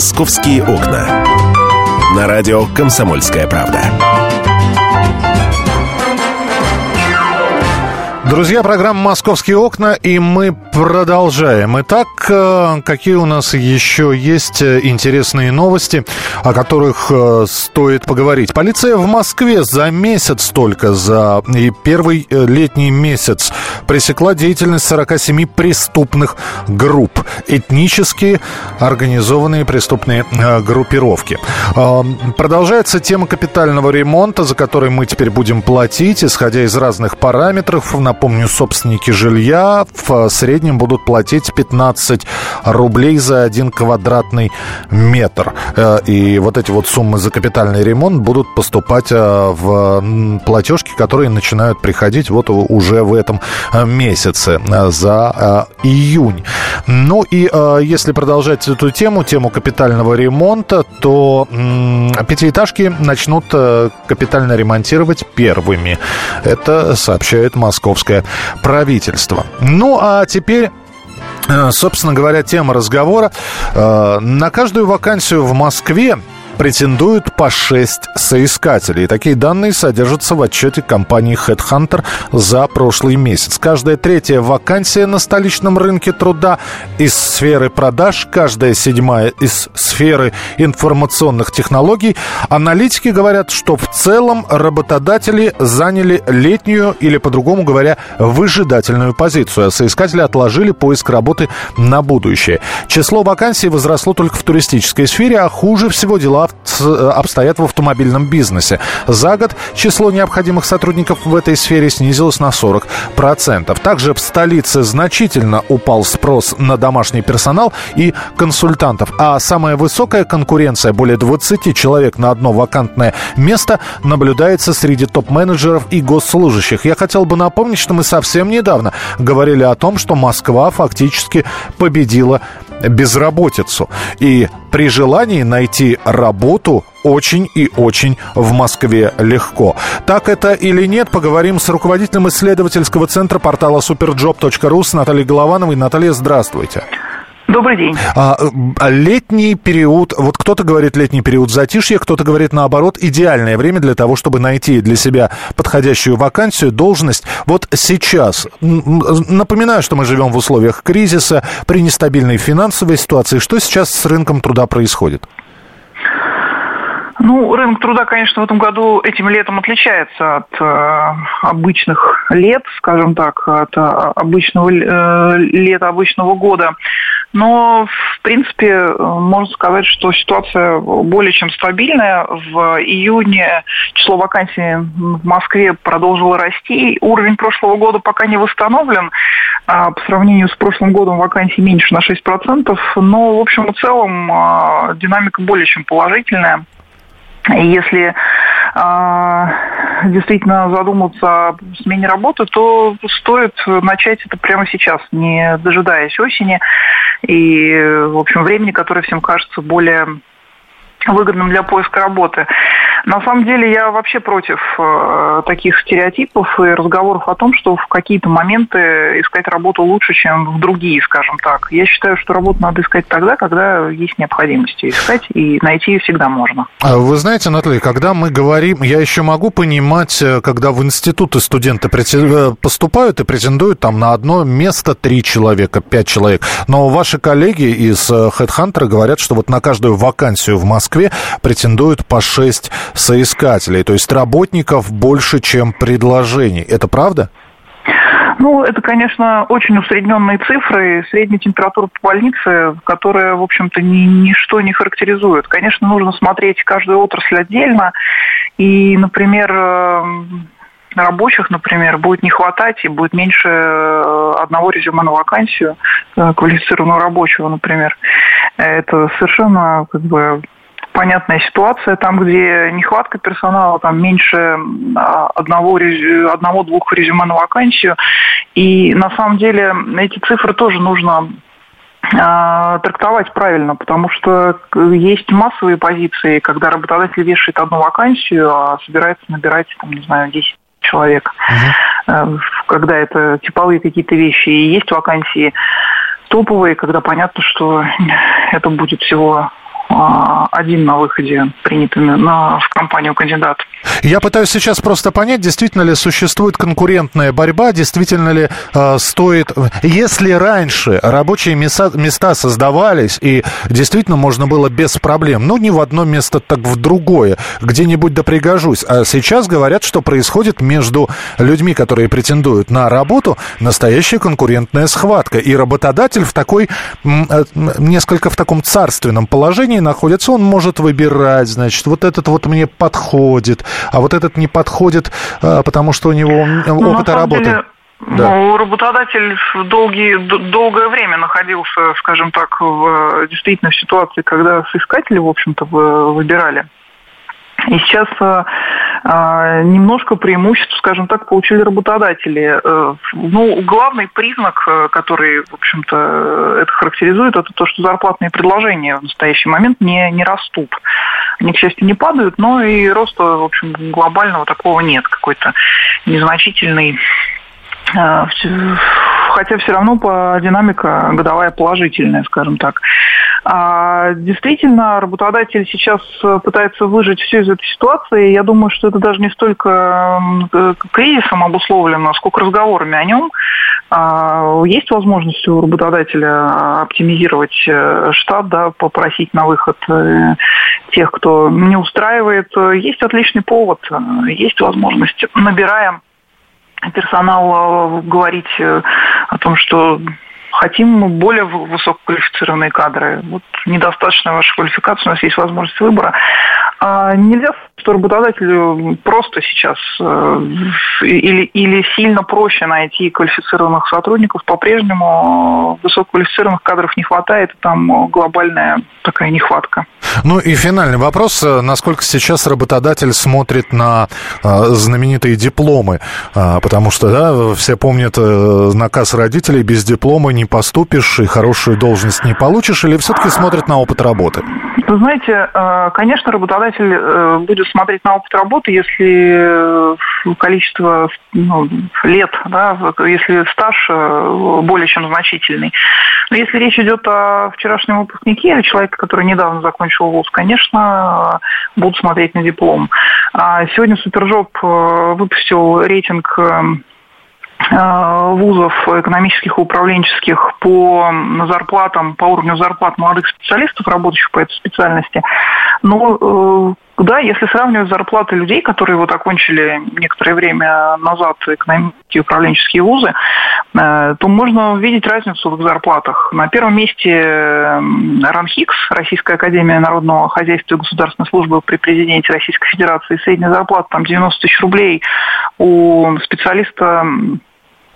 «Московские окна» на радио «Комсомольская правда». Друзья, программа «Московские окна», и мы продолжаем. Итак, какие у нас еще есть интересные новости, о которых стоит поговорить? Полиция в Москве за месяц только, за первый летний месяц, пресекла деятельность 47 преступных групп. Этнические организованные преступные группировки. Продолжается тема капитального ремонта, за который мы теперь будем платить, исходя из разных параметров. Напомню, собственники жилья в среднем будут платить 15 рублей за 1 квадратный метр. И вот эти вот суммы за капитальный ремонт будут поступать в платежки, которые начинают приходить вот уже в этом месяце, за июнь. Ну и если продолжать эту тему капитального ремонта, то пятиэтажки начнут капитально ремонтировать первыми. Это сообщает московское правительство. Ну а теперь, собственно говоря, тема разговора. На каждую вакансию в Москве претендуют по 6 соискателей. Такие данные содержатся в отчете компании HeadHunter за прошлый месяц. Каждая третья вакансия на столичном рынке труда из сферы продаж, каждая седьмая из сферы информационных технологий. Аналитики говорят, что в целом работодатели заняли летнюю или, по-другому говоря, выжидательную позицию, а соискатели отложили поиск работы на будущее. Число вакансий возросло только в туристической сфере, а хуже всего дела обстоят в автомобильном бизнесе. За год число необходимых сотрудников в этой сфере снизилось на 40%. Также в столице значительно упал спрос на домашний персонал и консультантов. А самая высокая конкуренция, более 20 человек на одно вакантное место, наблюдается среди топ-менеджеров и госслужащих. Я хотел бы напомнить, что мы совсем недавно говорили о том, что Москва фактически победила безработицу. И при желании найти работу очень и очень в Москве легко. Так это или нет, поговорим с руководителем исследовательского центра портала superjob.ru с Натальей Головановой. Наталья, здравствуйте. Добрый день. Летний период, вот кто-то говорит летний период затишья, кто-то говорит наоборот, идеальное время для того, чтобы найти для себя подходящую вакансию, должность. Вот сейчас, напоминаю, что мы живем в условиях кризиса, при нестабильной финансовой ситуации, что сейчас с рынком труда происходит? Ну, рынок труда, конечно, в этом году этим летом отличается от обычных лет, скажем так, от обычного лета, обычного года. Но, в принципе, можно сказать, что ситуация более чем стабильная. В июне число вакансий в Москве продолжило расти. Уровень прошлого года пока не восстановлен. По сравнению с прошлым годом вакансий меньше на 6%. Но, в общем и целом, динамика более чем положительная. Если действительно задуматься о смене работы, то стоит начать это прямо сейчас, не дожидаясь осени и, в общем, времени, которое всем кажется более выгодным для поиска работы. На самом деле я вообще против таких стереотипов и разговоров о том, что в какие-то моменты искать работу лучше, чем в другие, скажем так. Я считаю, что работу надо искать тогда, когда есть необходимость искать, и найти ее всегда можно. Вы знаете, Наталья, когда мы говорим, я еще могу понимать, когда в институты студенты поступают и претендуют там на одно место 3 человека, 5 человек. Но ваши коллеги из HeadHunter говорят, что вот на каждую вакансию в Москве претендуют по 6 соискателей, то есть работников больше, чем предложений. Это правда? Ну, это, конечно, очень усредненные цифры, средняя температура по больнице, которая, в общем-то, ничто не характеризует. Конечно, нужно смотреть каждую отрасль отдельно, и, например, рабочих, например, будет не хватать и будет меньше одного резюме на вакансию, квалифицированного рабочего, например. Это совершенно, как бы, понятная ситуация. Там, где нехватка персонала, там меньше одного-двух резюме на вакансию. И на самом деле эти цифры тоже нужно трактовать правильно, потому что есть массовые позиции, когда работодатель вешает одну вакансию, а собирается набирать, там, не знаю, 10 человек. Uh-huh. Когда это типовые какие-то вещи. И есть вакансии топовые, когда понятно, что это будет всего один на выходе принятый в компанию кандидат. Я пытаюсь сейчас просто понять, действительно ли существует конкурентная борьба, действительно ли стоит... Если раньше рабочие места создавались, и действительно можно было без проблем, не в одно место, так в другое, где-нибудь допригожусь. А сейчас говорят, что происходит между людьми, которые претендуют на работу, настоящая конкурентная схватка. И работодатель в такой, несколько в таком царственном положении находится. Он может выбирать, значит, вот этот вот мне подходит, а вот этот не подходит, потому что у него опыта работы. Деле... Да. Работодатель долгое время находился, скажем так, действительно в ситуации, когда соискатели, в общем-то, выбирали. И сейчас немножко преимуществ, скажем так, получили работодатели. Главный признак, который, в общем-то, это характеризует, это то, что зарплатные предложения в настоящий момент не растут. Они, к счастью, не падают, но и роста, в общем, глобального такого нет. Какой-то незначительный... Хотя все равно динамика годовая положительная, скажем так. Действительно, работодатель сейчас пытается выжить все из этой ситуации. Я думаю, что это даже не столько кризисом обусловлено, сколько разговорами о нем. Есть возможность у работодателя оптимизировать штат, попросить на выход тех, кто не устраивает. Есть отличный повод, есть возможность, набирая персонал, говорить о том, что хотим более высококвалифицированные кадры. Недостаточно вашей квалификации, у нас есть возможность выбора. Нельзя сказать, что работодателю просто сейчас или сильно проще найти квалифицированных сотрудников. По-прежнему высококвалифицированных кадров не хватает, там глобальная такая нехватка. И финальный вопрос. Насколько сейчас работодатель смотрит на знаменитые дипломы? Потому что, все помнят наказ родителей: без диплома не поступишь и хорошую должность не получишь, или все-таки смотрит на опыт работы? Вы знаете, конечно, работодатель будет смотреть на опыт работы, если количество лет, если стаж более чем значительный. Но если речь идет о вчерашнем выпускнике или человеке, который недавно закончил вуз, конечно, будут смотреть на диплом. Сегодня Супержоп выпустил рейтинг вузов экономических и управленческих по зарплатам, по уровню зарплат молодых специалистов, работающих по этой специальности. Если сравнивать зарплаты людей, которые окончили некоторое время назад экономические и управленческие вузы, то можно видеть разницу в их зарплатах. На первом месте РАНХИКС, Российская академия народного хозяйства и государственной службы при президенте Российской Федерации. Средняя зарплата там 90 тысяч рублей у специалиста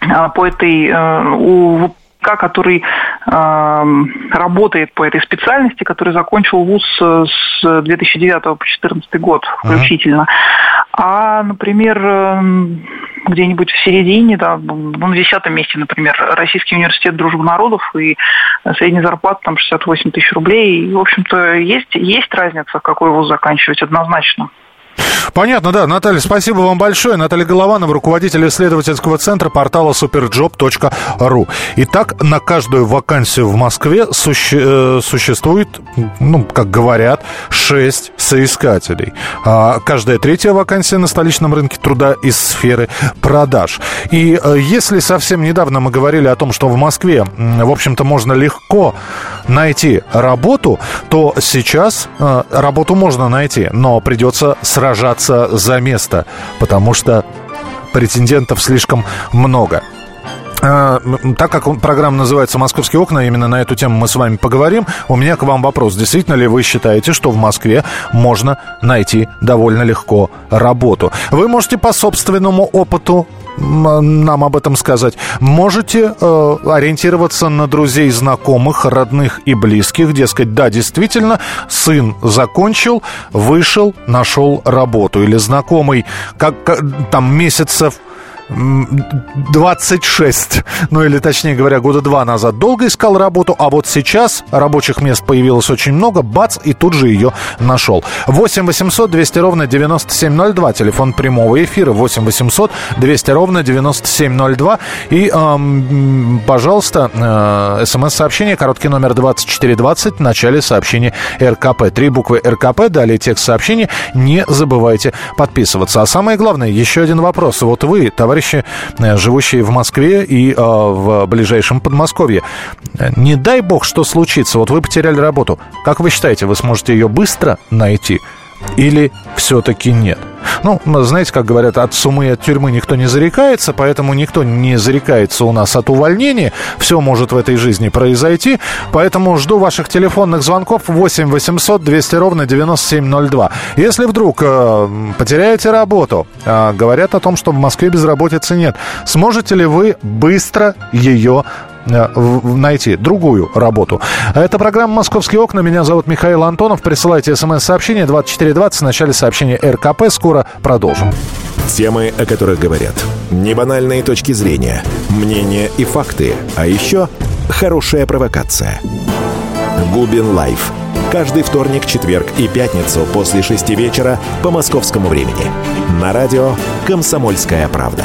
у ВПК, который работает по этой специальности, который закончил вуз с 2009 по 2014 год включительно. А, например, где-нибудь в середине, на 10-м месте, например, Российский университет дружбы народов, и средняя зарплата там 68 тысяч рублей. И, в общем-то, есть разница, какой вуз заканчивать, однозначно. Понятно, Наталья, спасибо вам большое. Наталья Голованова, руководитель исследовательского центра портала superjob.ru. Итак, на каждую вакансию в Москве существует, как говорят, 6 соискателей. А каждая третья вакансия на столичном рынке труда из сферы продаж. И если совсем недавно мы говорили о том, что в Москве, в общем-то, можно легко найти работу, то сейчас работу можно найти, но придется сражаться за место, потому что претендентов слишком много. Так как программа называется «Московские окна», именно на эту тему мы с вами поговорим. У меня к вам вопрос. Действительно ли вы считаете, что в Москве можно найти довольно легко работу? Вы можете по собственному опыту нам об этом сказать. Можете ориентироваться на друзей, знакомых, родных и близких. Дескать, действительно, сын закончил, вышел, нашел работу. Или знакомый, месяцев 26, ну или точнее говоря, года два назад долго искал работу, а вот сейчас рабочих мест появилось очень много, бац, и тут же ее нашел. 8 800 200 ровно 9702, телефон прямого эфира, 8 800 200 ровно 9702. И, пожалуйста, смс-сообщение, короткий номер 2420, в начале сообщения РКП. 3 буквы РКП, далее текст сообщения, не забывайте подписываться. А самое главное, еще один вопрос. Вот вы, товарищи, живущие в Москве и в ближайшем Подмосковье, не дай бог, что случится, вот вы потеряли работу, как вы считаете, вы сможете ее быстро найти или все-таки нет? Ну, знаете, как говорят, от сумы и от тюрьмы никто не зарекается, поэтому никто не зарекается у нас от увольнения. Все может в этой жизни произойти, поэтому жду ваших телефонных звонков 8 800 200 ровно 9702. Если вдруг потеряете работу, говорят о том, что в Москве безработицы нет, сможете ли вы быстро ее найти, другую работу? Это программа «Московские окна». Меня зовут Михаил Антонов. Присылайте смс-сообщение 2420 в начале сообщения РКП. Скоро продолжим. Темы, о которых говорят. Небанальные точки зрения, мнения и факты. А еще хорошая провокация. «Губин лайв». Каждый вторник, четверг и пятницу после 6 вечера по московскому времени. На радио «Комсомольская правда».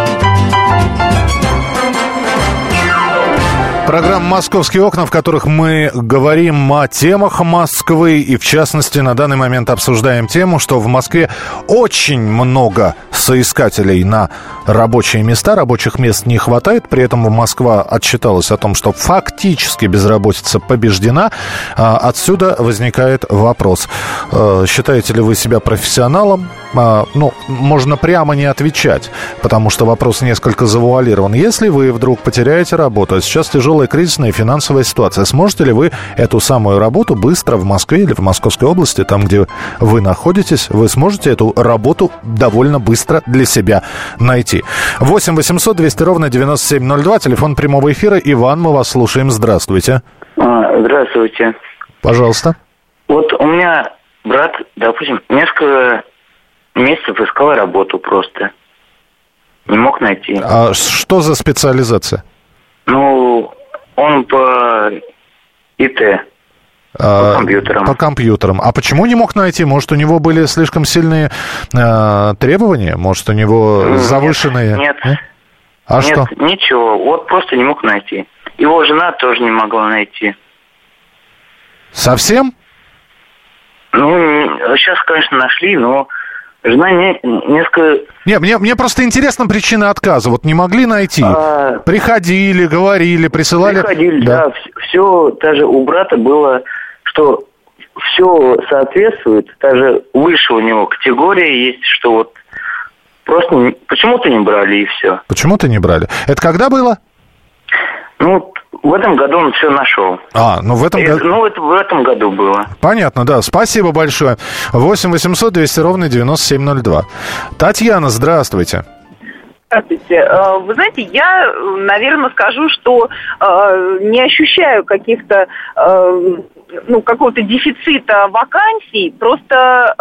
Программа «Московские окна», в которых мы говорим о темах Москвы. И, в частности, на данный момент обсуждаем тему, что в Москве очень много соискателей на рабочие места. Рабочих мест не хватает. При этом Москва отчиталась о том, что фактически безработица побеждена. Отсюда возникает вопрос. Считаете ли вы себя профессионалом? Ну, можно прямо не отвечать, потому что вопрос несколько завуалирован. Если вы вдруг потеряете работу, а сейчас тяжело кризисная финансовая ситуация. Сможете ли вы эту самую работу быстро в Москве или в Московской области, там, где вы находитесь, вы сможете эту работу довольно быстро для себя найти? 8 800 200 ровно 9702, телефон прямого эфира. Иван, мы вас слушаем. Здравствуйте. Здравствуйте. Пожалуйста. Вот у меня брат, допустим, несколько месяцев искал работу просто. Не мог найти. А что за специализация? Ну, он по ИТ, по компьютерам. По компьютерам. А почему не мог найти? Может, у него были слишком сильные требования? Может, у него завышенные? Нет. А что? Нет, ничего. Вот просто не мог найти. Его жена тоже не могла найти. Совсем? Ну, сейчас, конечно, нашли, но... Жена несколько... Не, мне просто интересна причина отказа. Вот не могли найти. Приходили, говорили, присылали... Приходили, да. Все, даже у брата было, что все соответствует. Даже выше у него категория есть, что вот просто почему-то не брали, и все. Почему-то не брали. Это когда было? Ну... В этом году он все нашел. Это в этом году было. Понятно, да. Спасибо большое. 8 800 200 ровно 9702. Татьяна, здравствуйте. Здравствуйте. Вы знаете, я, наверное, скажу, что не ощущаю каких-то, какого-то дефицита вакансий. Просто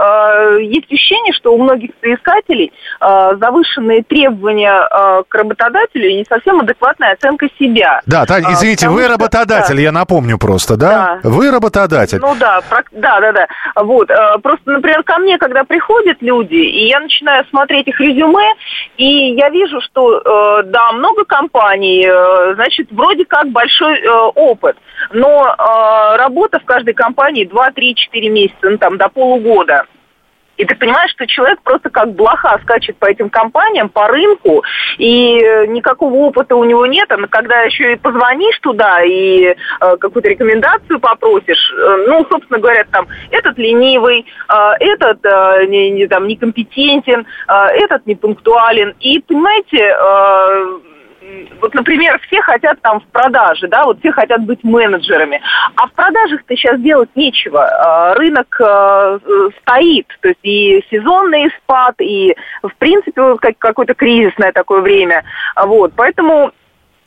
есть ощущение, что у многих соискателей завышенные требования к работодателю и не совсем адекватная оценка себя. Да, Таня, извините, вы работодатель, да. Я напомню просто, да? Вы работодатель. Ну да, да. Вот. Просто, например, ко мне, когда приходят люди, и я начинаю смотреть их резюме, и я вижу, что, да, много компаний, значит, вроде как большой опыт, но работа в каждой компании 2-3-4 месяца, до полугода. И ты понимаешь, что человек просто как блоха скачет по этим компаниям, по рынку, и никакого опыта у него нет. А когда еще и позвонишь туда и какую-то рекомендацию попросишь, собственно говоря, этот ленивый, этот некомпетентен, этот непунктуален. И, понимаете... Вот, например, все хотят в продаже, да, вот все хотят быть менеджерами, а в продажах-то сейчас делать нечего, рынок стоит, то есть и сезонный спад, и, в принципе, какое-то кризисное такое время, вот, поэтому...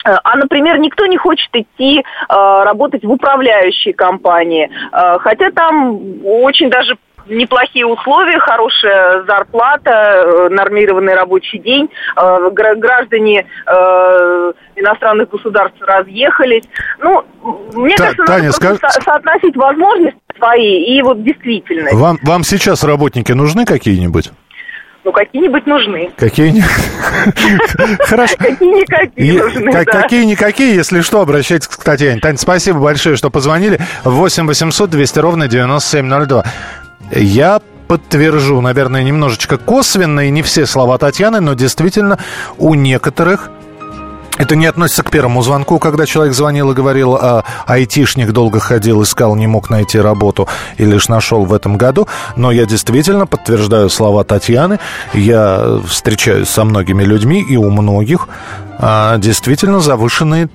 А, например, никто не хочет идти работать в управляющей компании, хотя там очень даже неплохие условия, хорошая зарплата, нормированный рабочий день, граждане иностранных государств разъехались. Ну, мне кажется, Таня, надо соотносить возможности свои и вот действительность. Вам сейчас работники нужны какие-нибудь? Ну, какие-нибудь нужны. Какие-нибудь? Хорошо. Какие-никакие нужны, да. Какие-никакие, если что, обращайтесь к Татьяне. Тань, спасибо большое, что позвонили. 8 800 200 ровно 9702. Я подтвержу, наверное, немножечко косвенно, и не все слова Татьяны, но действительно у некоторых... Это не относится к первому звонку, когда человек звонил и говорил, айтишник долго ходил, искал, не мог найти работу и лишь нашел в этом году. Но я действительно подтверждаю слова Татьяны. Я встречаюсь со многими людьми, и у многих действительно завышенные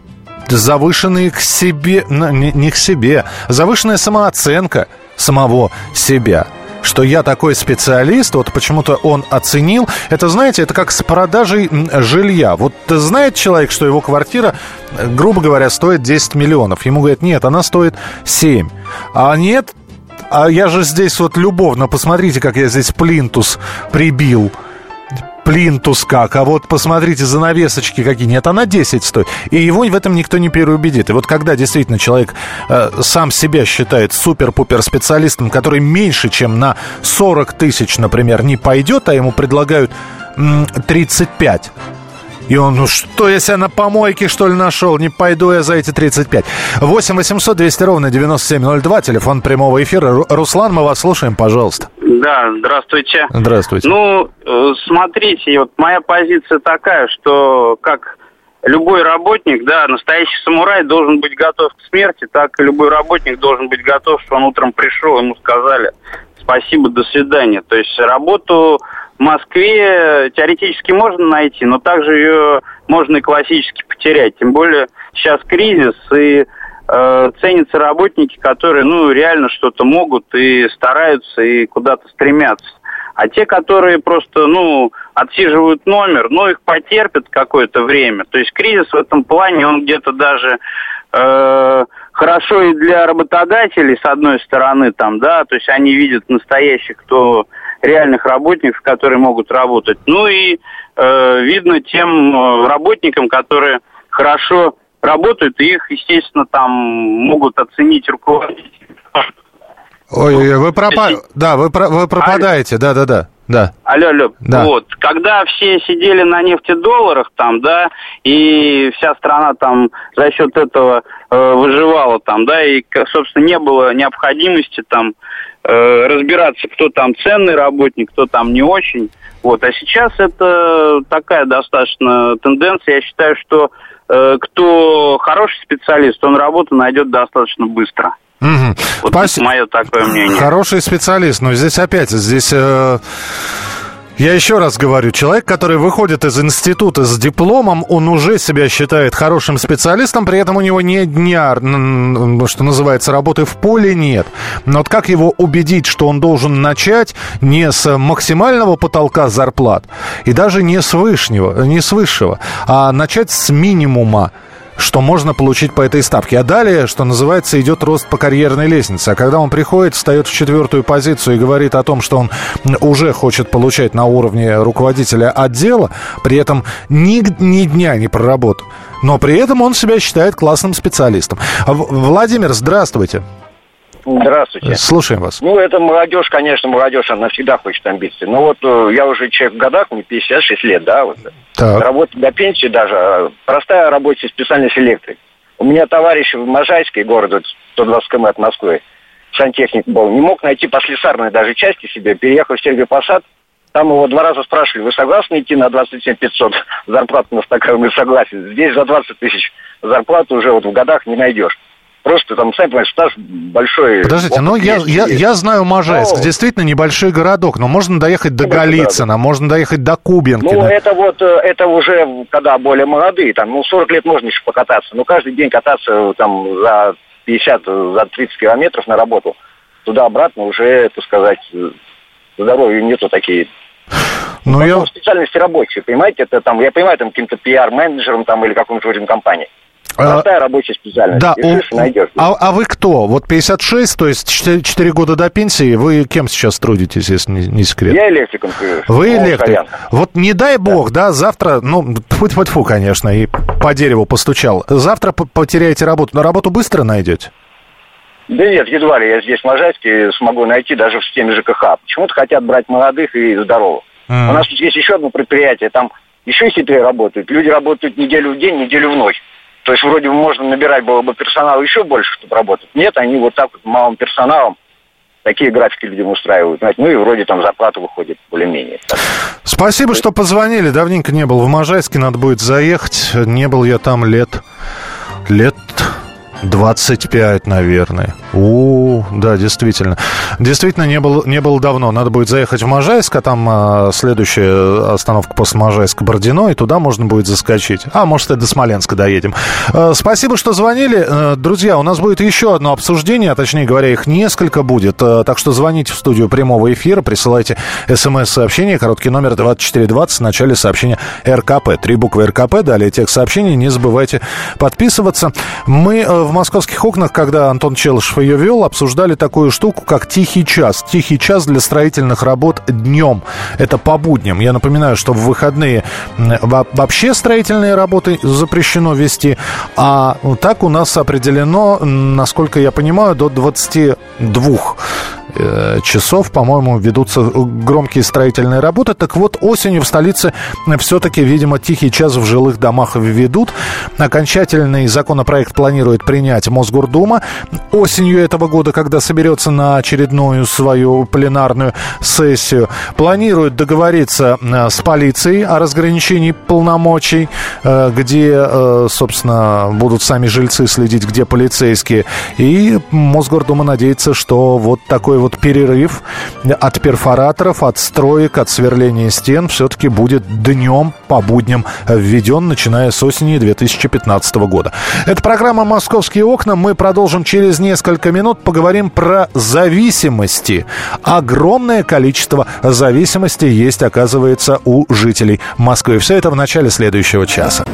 к себе, не к себе, завышенная самооценка самого себя. Что я такой специалист, вот почему-то он оценил. Это, знаете, это как с продажей жилья. Вот знает человек, что его квартира, грубо говоря, стоит 10 миллионов. Ему говорят, нет, она стоит 7. А нет, а я же здесь вот любовно, посмотрите, как я здесь плинтус прибил. Плинтус как, а вот посмотрите, занавесочки какие. Нет, она 10 стоит. И его в этом никто не переубедит. И вот когда действительно человек сам себя считает супер-пупер специалистом, который меньше, чем на 40 тысяч, например, не пойдет, а ему предлагают 35. И он, ну что, я себя на помойке, что ли, нашел? Не пойду я за эти 35. 8 800 200 ровно 9702, телефон прямого эфира. Руслан, мы вас слушаем, пожалуйста. Да, здравствуйте. Здравствуйте. Ну, смотрите, вот моя позиция такая, что как любой работник, да, настоящий самурай должен быть готов к смерти, так и любой работник должен быть готов, что он утром пришел, ему сказали спасибо, до свидания. То есть работу... В Москве теоретически можно найти, но также ее можно и классически потерять. Тем более сейчас кризис, и ценятся работники, которые ну реально что-то могут и стараются, и куда-то стремятся. А те, которые просто ну отсиживают номер, ну их потерпят какое-то время. То есть кризис в этом плане, он где-то даже... хорошо и для работодателей, с одной стороны, там, да, то есть они видят настоящих, кто реальных работников, которые могут работать. Ну и видно тем работникам, которые хорошо работают, и их, естественно, там могут оценить руководители. Ой, вы пропадаете, да-да-да. Да. Алло. Да. Вот. Когда все сидели на нефтедолларах там, да, и вся страна там за счет этого выживала там, да, и, собственно, не было необходимости там разбираться, кто там ценный работник, кто там не очень. Вот. А сейчас это такая достаточно тенденция. Я считаю, что кто хороший специалист, он работу найдет достаточно быстро. Угу. Вот это мое такое мнение. Хороший специалист, но здесь опять, я еще раз говорю, человек, который выходит из института с дипломом, он уже себя считает хорошим специалистом, при этом у него ни дня, что называется, работы в поле нет. Но вот как его убедить, что он должен начать не с максимального потолка зарплат и даже не с высшего, а начать с минимума, что можно получить по этой ставке. А далее, что называется, идет рост по карьерной лестнице. А когда он приходит, встает в 4-ю позицию и говорит о том, что он уже хочет получать на уровне руководителя отдела, при этом ни дня не проработал, но при этом он себя считает классным специалистом. Владимир, здравствуйте. Здравствуйте. Слушаем вас. Ну, это молодежь, конечно, она всегда хочет амбиций. Но вот я уже человек в годах, мне 56 лет, да, вот. Работать до пенсии даже. Простая рабочая специальность электрик. У меня товарищ в Можайске, города 120 км от Москвы, сантехник был, не мог найти по слесарной даже части себе, переехал в Сергиев Посад. Там его 2 раза спрашивали, вы согласны идти на 27 500? Зарплата у нас такая, мы согласен. Здесь за 20 тысяч зарплату уже вот в годах не найдешь. Просто там, сами понимаете, стаж большой. Подождите, ну я знаю Можайск, действительно небольшой городок, но можно доехать до Голицына, можно доехать до Кубинки. Ну, это уже когда более молодые, там, 40 лет можно еще покататься, но каждый день кататься там за 50, за 30 километров на работу, туда-обратно уже, так сказать, здоровья нету такие. Ну, я... специальности рабочие, понимаете? Это, там, я понимаю, там каким-то пиар-менеджером там, или какому-нибудь жюрим компании. Простая рабочая специальность. Да, найдешь. А вы кто? Вот 56, то есть 4 года до пенсии. Вы кем сейчас трудитесь, если не секрет? Я электриком. Вы электрик. Вот не дай бог, да, завтра, ну, тьфу-тьфу-тьфу, конечно, и по дереву постучал. Завтра потеряете работу. Но работу быстро найдете? Да нет, едва ли я здесь в Можайске смогу найти даже в системе ЖКХ. Почему-то хотят брать молодых и здоровых. У нас тут есть еще одно предприятие, там еще хитрее работают. Люди работают неделю в день, неделю в ночь. То есть вроде бы можно набирать было бы персонала еще больше, чтобы работать. Нет, они вот так вот малым персоналом такие графики людям устраивают. Ну и вроде там зарплата выходит более-менее. Спасибо, что позвонили. Давненько не был в Можайске, надо будет заехать. Не был я там лет 25, наверное. Да, действительно. Действительно, не было давно. Надо будет заехать в Можайск, а там следующая остановка после Можайска — Бородино, и туда можно будет заскочить. А может, и до Смоленска доедем. Спасибо, что звонили. Друзья, у нас будет еще одно обсуждение, а точнее говоря, их несколько будет. Так что звоните в студию прямого эфира, присылайте смс-сообщение, короткий номер 2420, в начале сообщения РКП. 3 буквы РКП, далее текст сообщения. Не забывайте подписываться. Мы в «Московских окнах», когда Антон Челышев ее вел, обсуждали такую штуку, как «Тихий час». «Тихий час» для строительных работ днем. Это по будням. Я напоминаю, что в выходные вообще строительные работы запрещено вести. А так у нас определено, насколько я понимаю, до 22 часов, по-моему, ведутся громкие строительные работы. Так вот, осенью в столице все-таки, видимо, «Тихий час» в жилых домах введут. Окончательный законопроект планирует принять Мосгордума осенью этого года, когда соберется на очередную свою пленарную сессию. Планируют договориться с полицией о разграничении полномочий, где, собственно, будут сами жильцы следить, где полицейские. И Мосгордума надеется, что вот такой вот перерыв от перфораторов, от строек, от сверления стен все-таки будет днем по будням введен, начиная с осени 2015 года. Это программа «Московские окна». Мы продолжим через несколько минут. Поговорим про зависимости. Огромное количество зависимостей есть, оказывается, у жителей Москвы. Все это в начале следующего часа.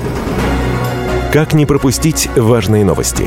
Как не пропустить важные новости?